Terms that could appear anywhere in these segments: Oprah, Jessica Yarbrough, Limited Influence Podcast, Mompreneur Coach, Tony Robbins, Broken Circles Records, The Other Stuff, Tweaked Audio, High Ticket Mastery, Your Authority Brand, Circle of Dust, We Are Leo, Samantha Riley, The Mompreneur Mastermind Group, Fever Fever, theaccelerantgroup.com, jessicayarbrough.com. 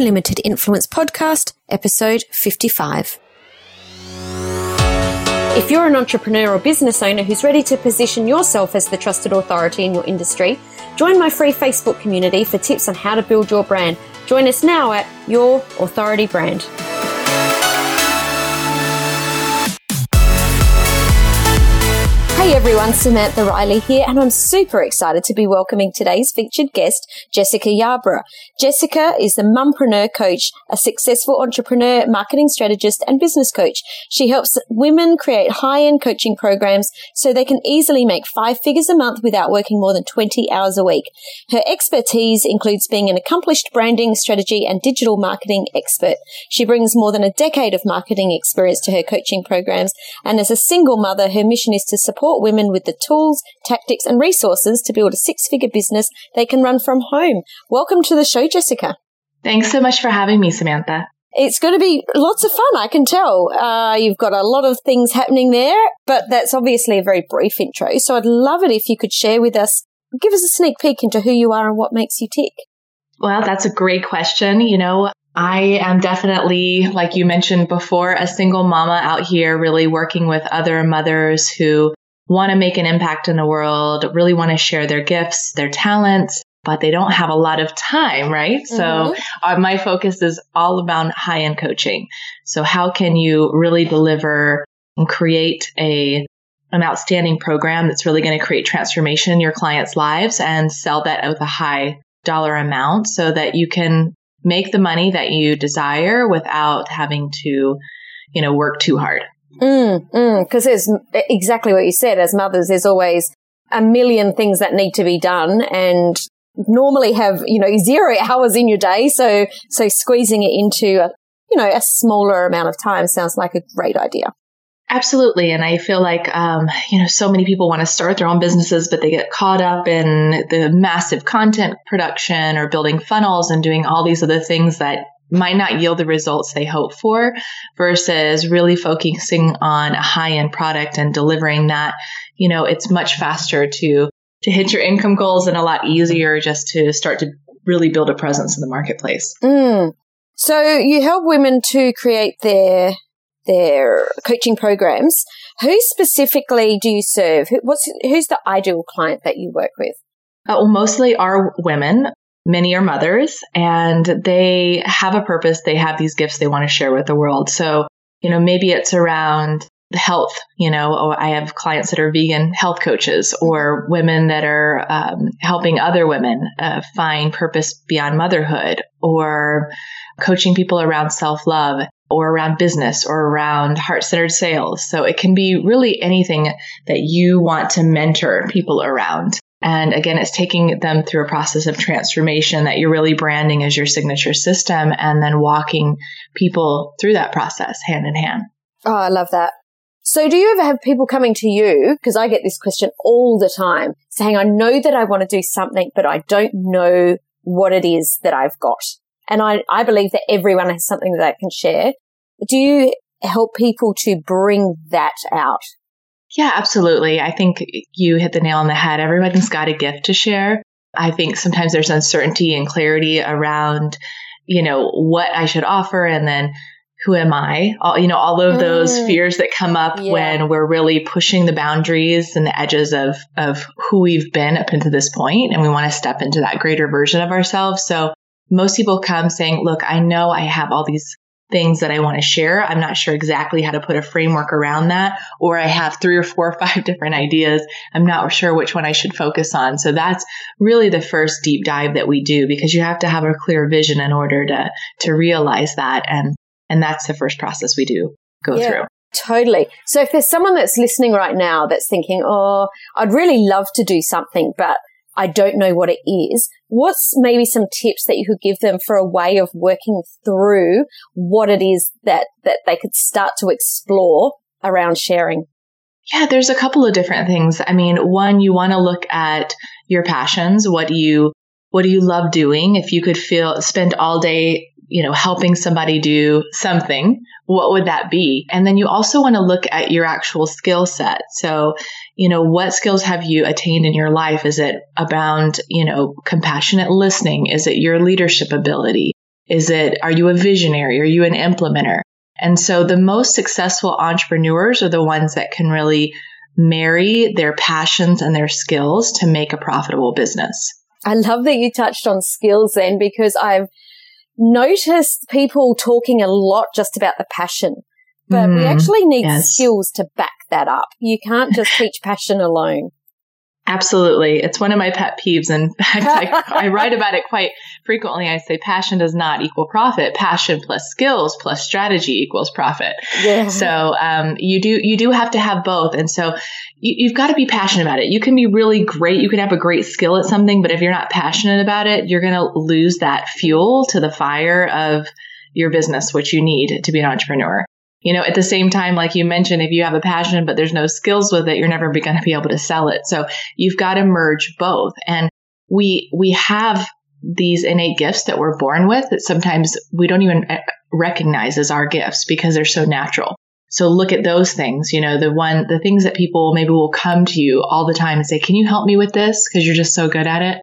and Limited Influence Podcast, episode 55. If you're an entrepreneur or business owner who's ready to position yourself as the trusted authority in your industry, join my free Facebook community for tips on how to build your brand. Join us now at Your Authority Brand. Hey everyone, Samantha Riley here, and I'm super excited to be welcoming today's featured guest, Jessica Yarbrough. Jessica is the Mompreneur Coach, a successful entrepreneur, marketing strategist, and business coach. She helps women create high-end coaching programs so they can easily make 5 figures a month without working more than 20 hours a week. Her expertise includes being an accomplished branding, strategy, and digital marketing expert. She brings more than a decade of marketing experience to her coaching programs, and as a single mother, her mission is to support women with the tools, tactics, and resources to build a 6-figure business they can run from home. Welcome to the show, Jessica. Thanks so much for having me, Samantha. It's going to be lots of fun, I can tell. You've got a lot of things happening there, but that's obviously a very brief intro. So I'd love it if you could share with us, give us a sneak peek into who you are and what makes you tick. Well, that's a great question. You know, I am definitely, like you mentioned before, a single mama out here really working with other mothers who want to make an impact in the world, really want to share their gifts, their talents, but they don't have a lot of time, right? Mm-hmm. So my focus is all about high-end coaching. So how can you really deliver and create an outstanding program that's really going to create transformation in your clients' lives and sell that with a high dollar amount so that you can make the money that you desire without having to, you know, work too hard. Because there's exactly what you said. As mothers, there's always a million things that need to be done and normally have, you know, 0 hours in your day. So squeezing it into, a smaller amount of time sounds like a great idea. Absolutely. And I feel like, so many people want to start their own businesses, but they get caught up in the massive content production or building funnels and doing all these other things that might not yield the results they hope for versus really focusing on a high-end product and delivering that. You know, it's much faster to hit your income goals and a lot easier just to start to really build a presence in the marketplace. So you help women to create their coaching programs. Who specifically do you serve? Who's the ideal client that you work with? Mostly are women. Many are mothers and they have a purpose. They have these gifts they want to share with the world. So, maybe it's around health, I have clients that are vegan health coaches or women that are helping other women find purpose beyond motherhood or coaching people around self-love or around business or around heart-centered sales. So it can be really anything that you want to mentor people around. And again, it's taking them through a process of transformation that you're really branding as your signature system and then walking people through that process hand in hand. Oh, I love that. So do you ever have people coming to you? Because I get this question all the time saying, I know that I want to do something, but I don't know what it is that I've got. And I believe that everyone has something that they can share. Do you help people to bring that out? Yeah, absolutely. I think you hit the nail on the head. Everybody's got a gift to share. I think sometimes there's uncertainty and clarity around, what I should offer and then who am I? All of those fears that come up when we're really pushing the boundaries and the edges of who we've been up into this point, and we want to step into that greater version of ourselves. So most people come saying, look, I know I have all these things that I want to share. I'm not sure exactly how to put a framework around that, or I have 3 or 4 or 5 different ideas. I'm not sure which one I should focus on. So that's really the first deep dive that we do, because you have to have a clear vision in order to realize that. And that's the first process we do go through. Totally. So if there's someone that's listening right now that's thinking, oh, I'd really love to do something, but I don't know what it is. What's maybe some tips that you could give them for a way of working through what it is that they could start to explore around sharing? Yeah, there's a couple of different things. I mean, one, you want to look at your passions. What do you love doing? If you could spend all day, helping somebody do something, what would that be? And then you also want to look at your actual skill set. So, what skills have you attained in your life? Is it about, compassionate listening? Is it your leadership ability? Are you a visionary? Are you an implementer? And so the most successful entrepreneurs are the ones that can really marry their passions and their skills to make a profitable business. I love that you touched on skills then, because I've noticed people talking a lot just about the passion, but we actually need skills to back that up. You can't just teach passion alone. Absolutely. It's one of my pet peeves. In fact, I write about it quite frequently. I say passion does not equal profit. Passion plus skills plus strategy equals profit. Yeah. So you do have to have both. And so you've got to be passionate about it. You can be really great. You can have a great skill at something, but if you're not passionate about it, you're going to lose that fuel to the fire of your business, which you need to be an entrepreneur. You know, at the same time, like you mentioned, if you have a passion, but there's no skills with it, you're never going to be able to sell it. So you've got to merge both. And we have these innate gifts that we're born with that sometimes we don't even recognize as our gifts because they're so natural. So look at those things, you know, the things that people maybe will come to you all the time and say, can you help me with this? Because you're just so good at it.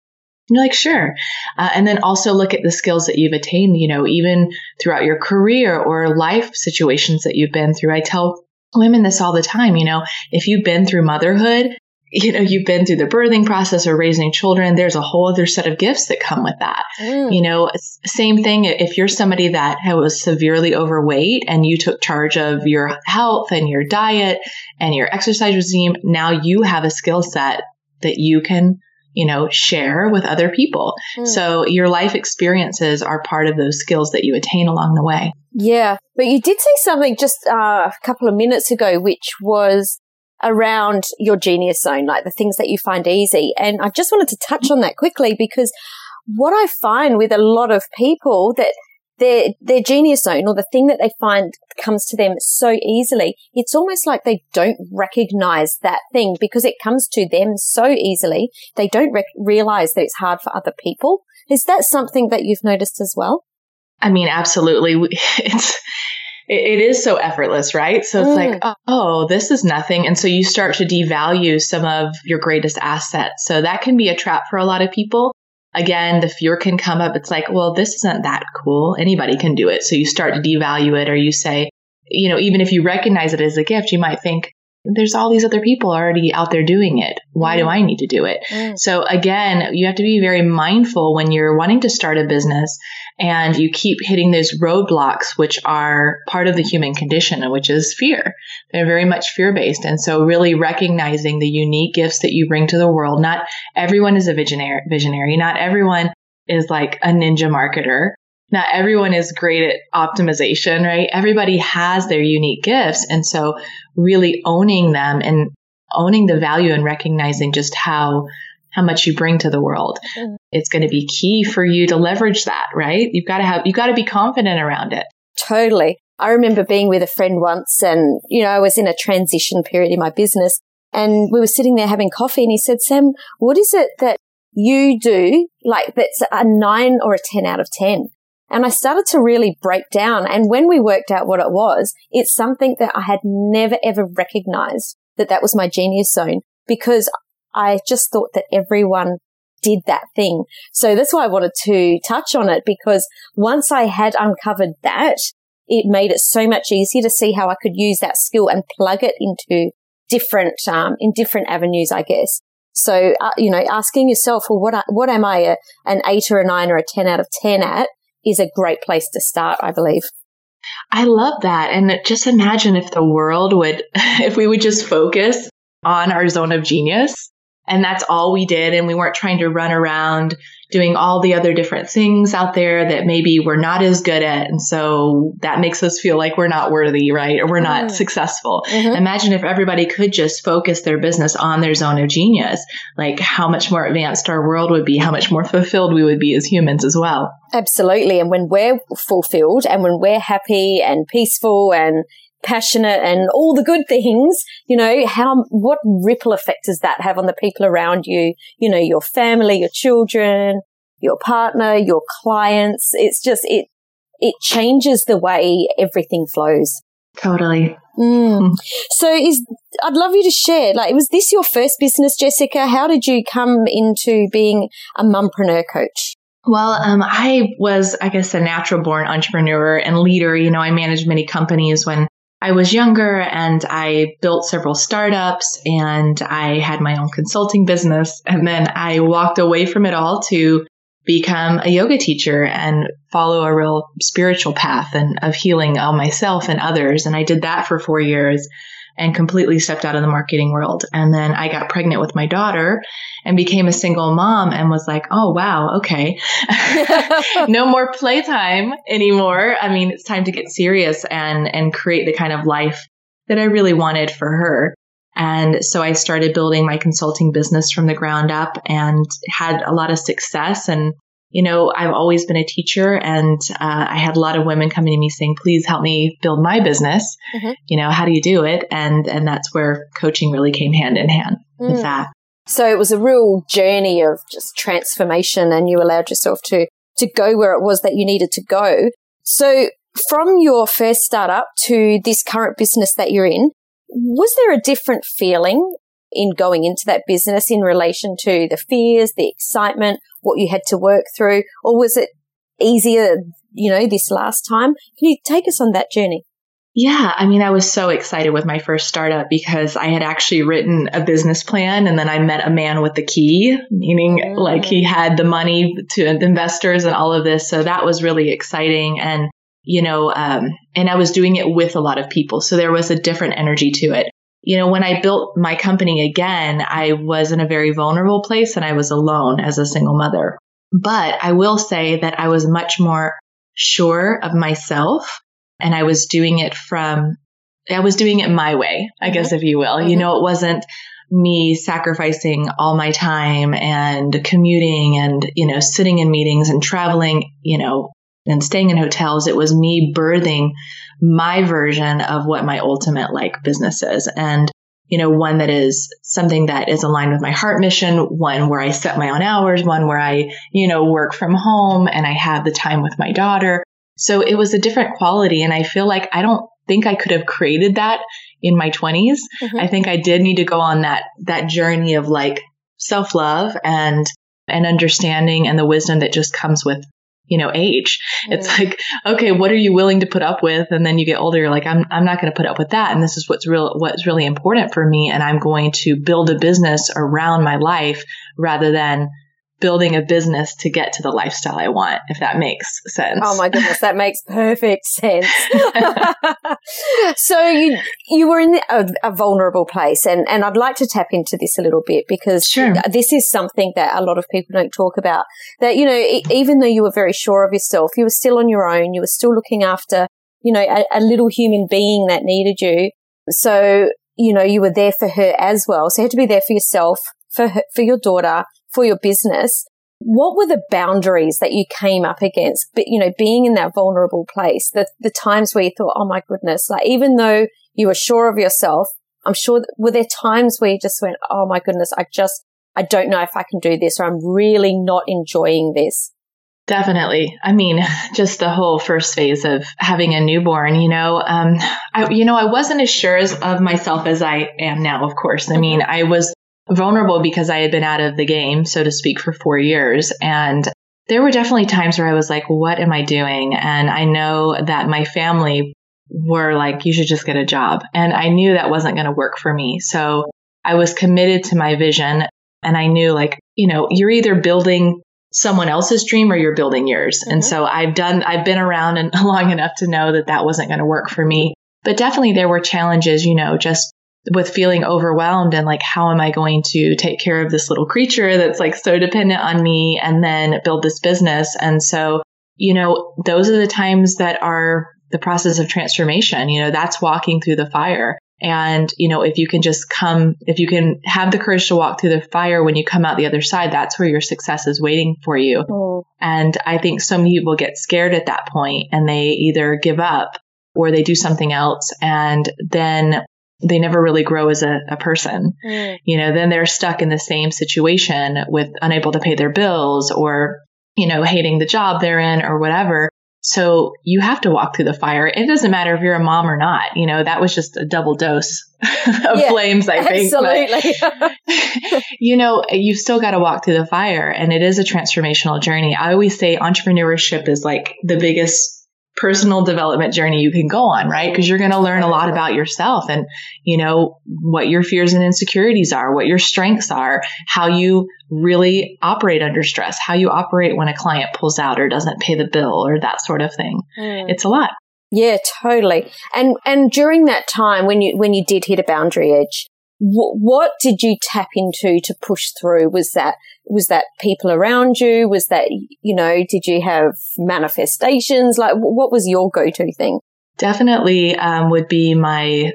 And you're like, sure. And then also look at the skills that you've attained, you know, even throughout your career or life situations that you've been through. I tell women this all the time, you know, if you've been through motherhood, you know, you've been through the birthing process or raising children, there's a whole other set of gifts that come with that. You know, same thing. If you're somebody that was severely overweight and you took charge of your health and your diet and your exercise regime, now you have a skill set that you can, you know, share with other people. So your life experiences are part of those skills that you attain along the way. Yeah. But you did say something just a couple of minutes ago, which was around your genius zone, like the things that you find easy. And I just wanted to touch on that quickly, because what I find with a lot of people that their genius zone, or the thing that they find comes to them so easily, it's almost like they don't recognize that thing because it comes to them so easily. They don't realize that it's hard for other people. Is that something that you've noticed as well? I mean, absolutely. It is so effortless, right? So it's like, oh, this is nothing. And so you start to devalue some of your greatest assets. So that can be a trap for a lot of people. Again, the fear can come up. It's like, well, this isn't that cool. Anybody can do it. So you start to devalue it, or you say, you know, even if you recognize it as a gift, you might think, there's all these other people already out there doing it. Why do I need to do it? So again, you have to be very mindful when you're wanting to start a business and you keep hitting those roadblocks, which are part of the human condition, and which is fear. They're very much fear-based. And so really recognizing the unique gifts that you bring to the world. Not everyone is a visionary. Not everyone is like a ninja marketer. Not everyone is great at optimization, right? Everybody has their unique gifts. And so really owning them and owning the value and recognizing just how much you bring to the world. It's going to be key for you to leverage that, right? You've got to be confident around it. Totally. I remember being with a friend once, and, you know, I was in a transition period in my business, and we were sitting there having coffee, and he said, Sam, what is it that you do like that's a 9 or a 10 out of 10? And I started to really break down. And when we worked out what it was, it's something that I had never, ever recognized that was my genius zone, because I just thought that everyone did that thing. So that's why I wanted to touch on it, because once I had uncovered that, it made it so much easier to see how I could use that skill and plug it into different avenues, I guess. So, you know, asking yourself, well, what am I, an 8 or a 9 or a 10 out of 10 at? Is a great place to start, I believe. I love that. And just imagine if the world if we would just focus on our zone of genius, and that's all we did, and we weren't trying to run around doing all the other different things out there that maybe we're not as good at. And so that makes us feel like we're not worthy, right? Or we're not successful. Imagine if everybody could just focus their business on their zone of genius, like how much more advanced our world would be, how much more fulfilled we would be as humans as well. Absolutely. And when we're fulfilled, and when we're happy and peaceful and passionate and all the good things, you know, what ripple effect does that have on the people around you? You know, your family, your children, your partner, your clients. It's just, it changes the way everything flows. Totally. So I'd love you to share, like, was this your first business, Jessica? How did you come into being a mompreneur coach? Well, I was, I guess, a natural born entrepreneur and leader. You know, I managed many companies when I was younger, and I built several startups, and I had my own consulting business. And then I walked away from it all to become a yoga teacher and follow a real spiritual path and of healing on myself and others. And I did that for 4 years and completely stepped out of the marketing world. And then I got pregnant with my daughter and became a single mom and was like, oh, wow, okay. No more playtime anymore. I mean, it's time to get serious and create the kind of life that I really wanted for her. And so I started building my consulting business from the ground up and had a lot of success. And, you know, I've always been a teacher, and I had a lot of women coming to me saying, please help me build my business. Mm-hmm. You know, how do you do it? And that's where coaching really came hand in hand with that. So it was a real journey of just transformation, and you allowed yourself to go where it was that you needed to go. So from your first startup to this current business that you're in, was there a different feeling in going into that business in relation to the fears, the excitement, what you had to work through, or was it easier, you know, this last time? Can you take us on that journey? Yeah. I mean, I was so excited with my first startup because I had actually written a business plan, and then I met a man with the key, meaning like he had the money to the investors and all of this. So that was really exciting. And you know, and I was doing it with a lot of people. So there was a different energy to it. You know, when I built my company again, I was in a very vulnerable place and I was alone as a single mother. But I will say that I was much more sure of myself, and I was doing it my way, I guess, if you will. Mm-hmm. You know, it wasn't me sacrificing all my time and commuting and, you know, sitting in meetings and traveling, you know, and staying in hotels. It was me birthing my version of what my ultimate like business is. And, you know, one that is something that is aligned with my heart mission, one where I set my own hours, one where I, you know, work from home and I have the time with my daughter. So it was a different quality. And I feel like I don't think I could have created that in my 20s. Mm-hmm. I think I did need to go on that journey of like self-love and understanding and the wisdom that just comes with, you know, age. It's like, okay, what are you willing to put up with? And then you get older, you're like, I'm not going to put up with that. And this is what's really important for me. And I'm going to build a business around my life rather than building a business to get to the lifestyle I want, if that makes sense. Oh my goodness, that makes perfect sense. So you were in a vulnerable place, and I'd like to tap into this a little bit because this is something that a lot of people don't talk about, that, you know, even though you were very sure of yourself, you were still on your own, you were still looking after, you know, a little human being that needed you. So, you know, you were there for her as well. So you had to be there for yourself, for her, for your daughter, for your business. What were the boundaries that you came up against? But, you know, being in that vulnerable place, the times where you thought, oh my goodness, like even though you were sure of yourself, I'm sure, were there times where you just went, oh my goodness, I don't know if I can do this, or I'm really not enjoying this? Definitely. I mean, just the whole first phase of having a newborn, you know, I wasn't as sure of myself as I am now, of course. I mean, I was vulnerable because I had been out of the game, so to speak, for 4 years. And there were definitely times where I was like, what am I doing? And I know that my family were like, you should just get a job. And I knew that wasn't going to work for me. So I was committed to my vision. And I knew, like, you know, you're either building someone else's dream or you're building yours. Mm-hmm. And so I've been around and long enough to know that that wasn't going to work for me. But definitely there were challenges, you know, just with feeling overwhelmed and like, how am I going to take care of this little creature that's like so dependent on me and then build this business? And so, you know, those are the times that are the process of transformation. You know, that's walking through the fire. And, you know, if you can have the courage to walk through the fire, when you come out the other side, that's where your success is waiting for you. Mm. And I think so many people get scared at that point and they either give up or they do something else. And then they never really grow as a person. Mm. You know, then they're stuck in the same situation with unable to pay their bills or, you know, hating the job they're in or whatever. So you have to walk through the fire. It doesn't matter if you're a mom or not. You know, that was just a double dose of flames, I think. Absolutely. You know, you've still got to walk through the fire, and it is a transformational journey. I always say entrepreneurship is like the biggest personal development journey you can go on, right? Because you're going to learn a lot about yourself and, you know, what your fears and insecurities are, what your strengths are, how you really operate under stress, how you operate when a client pulls out or doesn't pay the bill or that sort of thing. Mm. It's a lot. Yeah, totally. And during that time when you did hit a boundary edge, what did you tap into to push through? Was that people around you? Was that, you know, did you have manifestations? Like, what was your go-to thing? Definitely would be my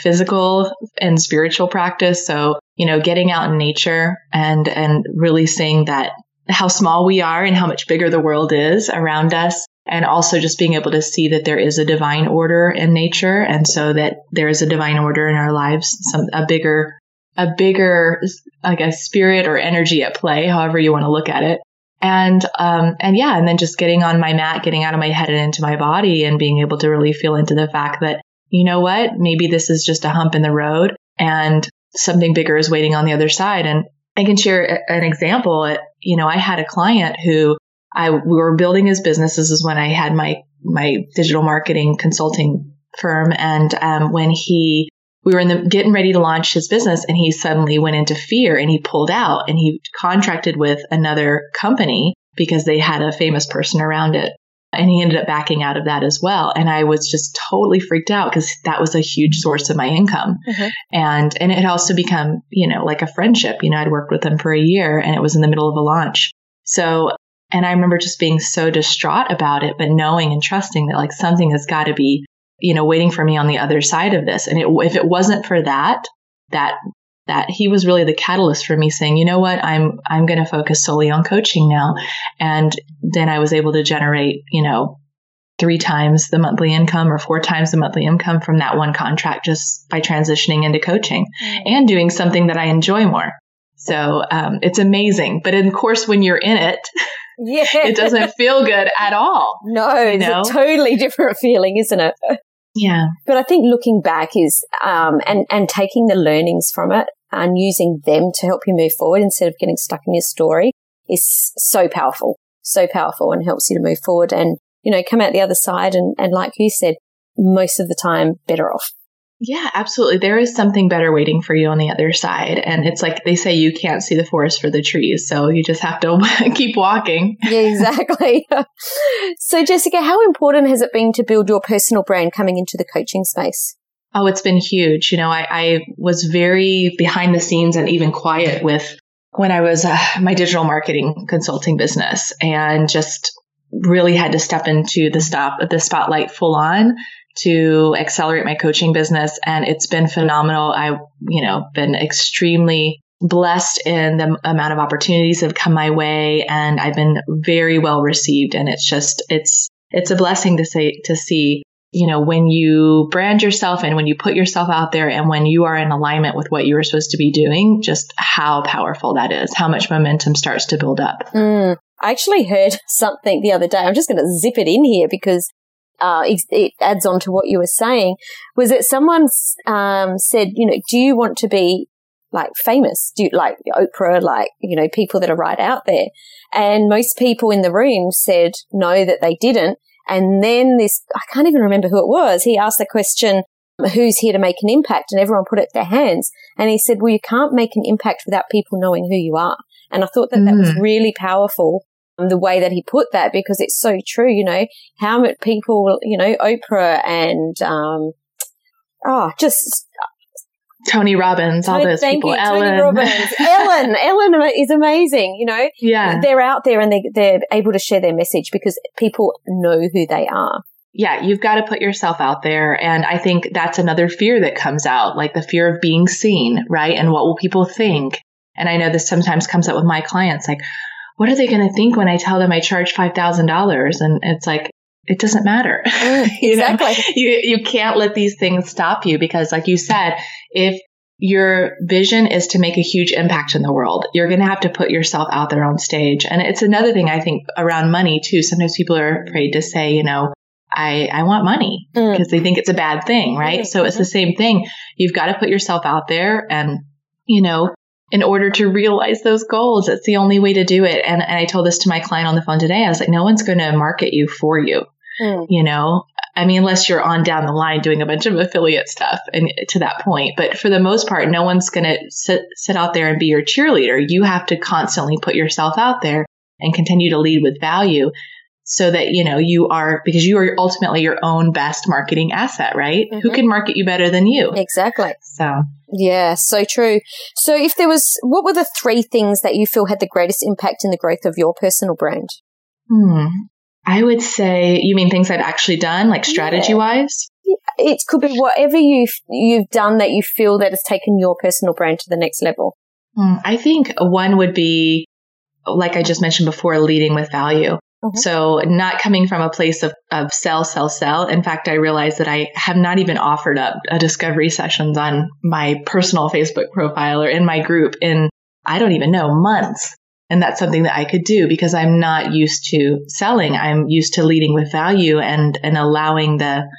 physical and spiritual practice. So, you know, getting out in nature and really seeing that how small we are and how much bigger the world is around us. And also just being able to see that there is a divine order in nature, and so that there is a divine order in our lives, a bigger, I guess, spirit or energy at play, however you want to look at it. And then just getting on my mat, getting out of my head and into my body, and being able to really feel into the fact that, you know what, maybe this is just a hump in the road, and something bigger is waiting on the other side. And I can share an example. You know, I had a client who. We were building his business. This is when I had my digital marketing consulting firm. And we were getting ready to launch his business, and he suddenly went into fear and he pulled out and he contracted with another company because they had a famous person around it. And he ended up backing out of that as well. And I was just totally freaked out because that was a huge source of my income. Mm-hmm. And it had also become, you know, like a friendship. You know, I'd worked with him for a year and it was in the middle of a launch. And I remember just being so distraught about it, but knowing and trusting that like something has got to be, you know, waiting for me on the other side of this. And if it wasn't for that he was really the catalyst for me saying, you know what, I'm going to focus solely on coaching now. And then I was able to generate, you know, 3 times the monthly income or 4 times the monthly income from that one contract just by transitioning into coaching and doing something that I enjoy more. So it's amazing. But of course, when you're in it, it doesn't feel good at all. No, it's a totally different feeling, isn't it? Yeah. But I think looking back is and taking the learnings from it and using them to help you move forward instead of getting stuck in your story is so powerful and helps you to move forward and, you know, come out the other side and like you said, most of the time better off. Yeah, absolutely. There is something better waiting for you on the other side. And it's like they say you can't see the forest for the trees, so you just have to keep walking. Yeah, exactly. So, Jessica, how important has it been to build your personal brand coming into the coaching space? Oh, it's been huge. You know, I was very behind the scenes and even quiet with when I was my digital marketing consulting business and just really had to step into the spotlight full on to accelerate my coaching business. And it's been phenomenal. I, you know, been extremely blessed in the amount of opportunities that have come my way, and I've been very well received. And it's just, it's a blessing to see, you know, when you brand yourself and when you put yourself out there and when you are in alignment with what you were supposed to be doing, just how powerful that is, how much momentum starts to build up. I actually heard something the other day. I'm just going to zip it in here because it adds on to what you were saying, was that someone said, you know, do you want to be like famous? Do you like Oprah, like, you know, people that are right out there? And most people in the room said no, that they didn't. And then I can't even remember who it was. He asked the question, who's here to make an impact? And everyone put up their hands. And he said, well, you can't make an impact without people knowing who you are. And I thought that was really powerful, the way that he put that, because it's so true. You know, how many people, you know, Oprah and just Tony Robbins, all those people. Ellen is amazing. You know, yeah, they're out there and they're able to share their message because people know who they are. Yeah, you've got to put yourself out there. And I think that's another fear that comes out, like the fear of being seen, right? And what will people think? And I know this sometimes comes up with my clients, like, what are they going to think when I tell them I charge $5,000? And it's like, it doesn't matter. Exactly. You know? You can't let these things stop you because, like you said, if your vision is to make a huge impact in the world, you're going to have to put yourself out there on stage. And it's another thing I think around money too. Sometimes people are afraid to say, you know, I want money because they think it's a bad thing, right? So it's the same thing. You've got to put yourself out there and, you know, in order to realize those goals, it's the only way to do it. And I told this to my client on the phone today. I was like, no one's going to market you for you, you know? I mean, unless you're on down the line doing a bunch of affiliate stuff and to that point. But for the most part, no one's going to sit out there and be your cheerleader. You have to constantly put yourself out there and continue to lead with value so that, you know, you are, because you are ultimately your own best marketing asset, right? Mm-hmm. Who can market you better than you? Exactly. So, yeah, so true. So if there was, what were the three things that you feel had the greatest impact in the growth of your personal brand? I would say, you mean things I've actually done, like strategy-wise? Yeah. It could be whatever you've done that you feel that has taken your personal brand to the next level. I think one would be, like I just mentioned before, leading with value. Mm-hmm. So not coming from a place of sell. In fact, I realized that I have not even offered up discovery sessions on my personal Facebook profile or in my group in, I don't even know, months. And that's something that I could do because I'm not used to selling. I'm used to leading with value and allowing the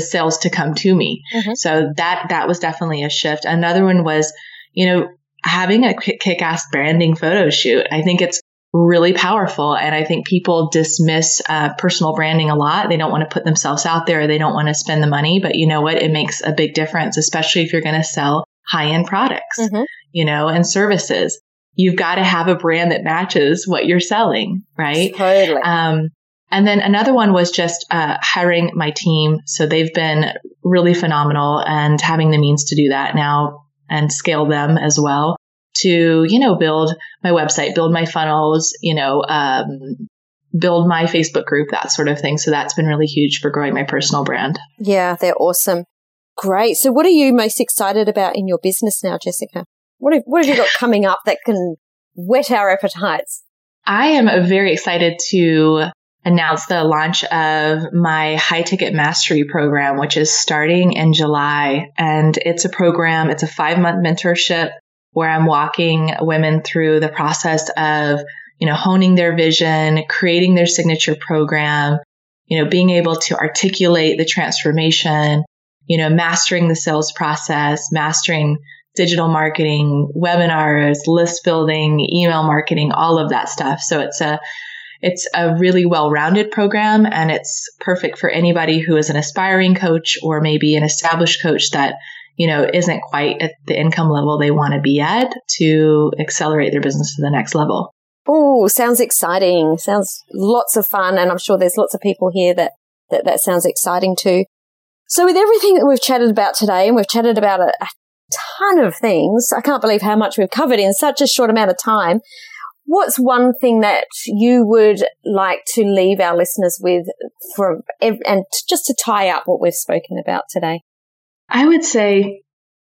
sales to come to me. Mm-hmm. So that was definitely a shift. Another one was, you know, having a kick-ass branding photo shoot. I think it's really powerful. And I think people dismiss personal branding a lot. They don't want to put themselves out there. They don't want to spend the money. But you know what? It makes a big difference, especially if you're going to sell high-end products, mm-hmm. you know, and services. You've got to have a brand that matches what you're selling, right? Totally. And then another one was just hiring my team. So they've been really phenomenal and having the means to do that now and scale them as well to, you know, build my website, build my funnels, you know, build my Facebook group, that sort of thing. So that's been really huge for growing my personal brand. Yeah, they're awesome. Great. So what are you most excited about in your business now, Jessica? What have you got coming up that can whet our appetites? I am very excited to announce the launch of my High Ticket Mastery program, which is starting in July. And it's a program, it's a 5-month mentorship where I'm walking women through the process of, you know, honing their vision, creating their signature program, you know, being able to articulate the transformation, you know, mastering the sales process, mastering digital marketing, webinars, list building, email marketing, all of that stuff. So it's a really well-rounded program, and it's perfect for anybody who is an aspiring coach or maybe an established coach that, you know, isn't quite at the income level they want to be at to accelerate their business to the next level. Oh, sounds exciting. Sounds lots of fun. And I'm sure there's lots of people here that sounds exciting too. So with everything that we've chatted about today, and we've chatted about a ton of things. I can't believe how much we've covered in such a short amount of time. What's one thing that you would like to leave our listeners with and just to tie up what we've spoken about today? I would say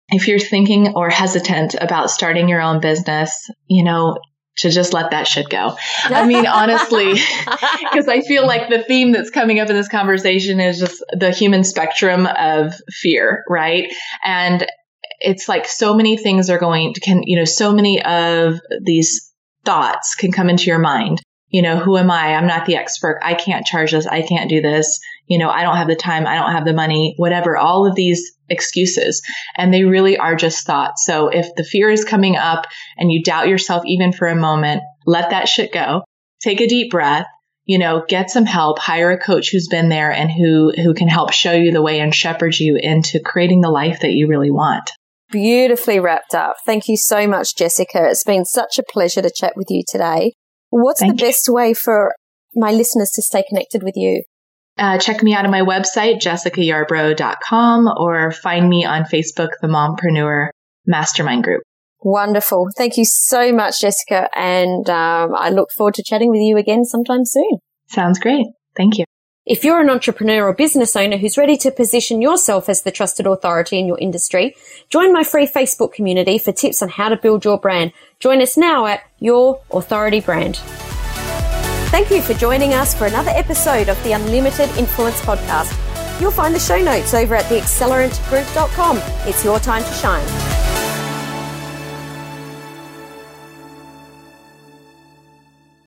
if you're thinking or hesitant about starting your own business, you know, to just let that shit go. I mean, honestly, because I feel like the theme that's coming up in this conversation is just the human spectrum of fear, right? And it's like so many things are so many of these thoughts can come into your mind. You know, who am I? I'm not the expert. I can't charge this. I can't do this. You know, I don't have the time. I don't have the money, whatever, all of these excuses. And they really are just thoughts. So if the fear is coming up and you doubt yourself, even for a moment, let that shit go. Take a deep breath. You know, get some help, hire a coach who's been there and who can help show you the way and shepherd you into creating the life that you really want. Beautifully wrapped up. Thank you so much, Jessica. It's been such a pleasure to chat with you today. What's the best way for my listeners to stay connected with you? Check me out on my website, jessicayarbrough.com, or find me on Facebook, the Mompreneur Mastermind Group. Wonderful. Thank you so much, Jessica. And I look forward to chatting with you again sometime soon. Sounds great. Thank you. If you're an entrepreneur or business owner who's ready to position yourself as the trusted authority in your industry, join my free Facebook community for tips on how to build your brand. Join us now at Your Authority Brand. Thank you for joining us for another episode of the Unlimited Influence Podcast. You'll find the show notes over at theaccelerantgroup.com. It's your time to shine.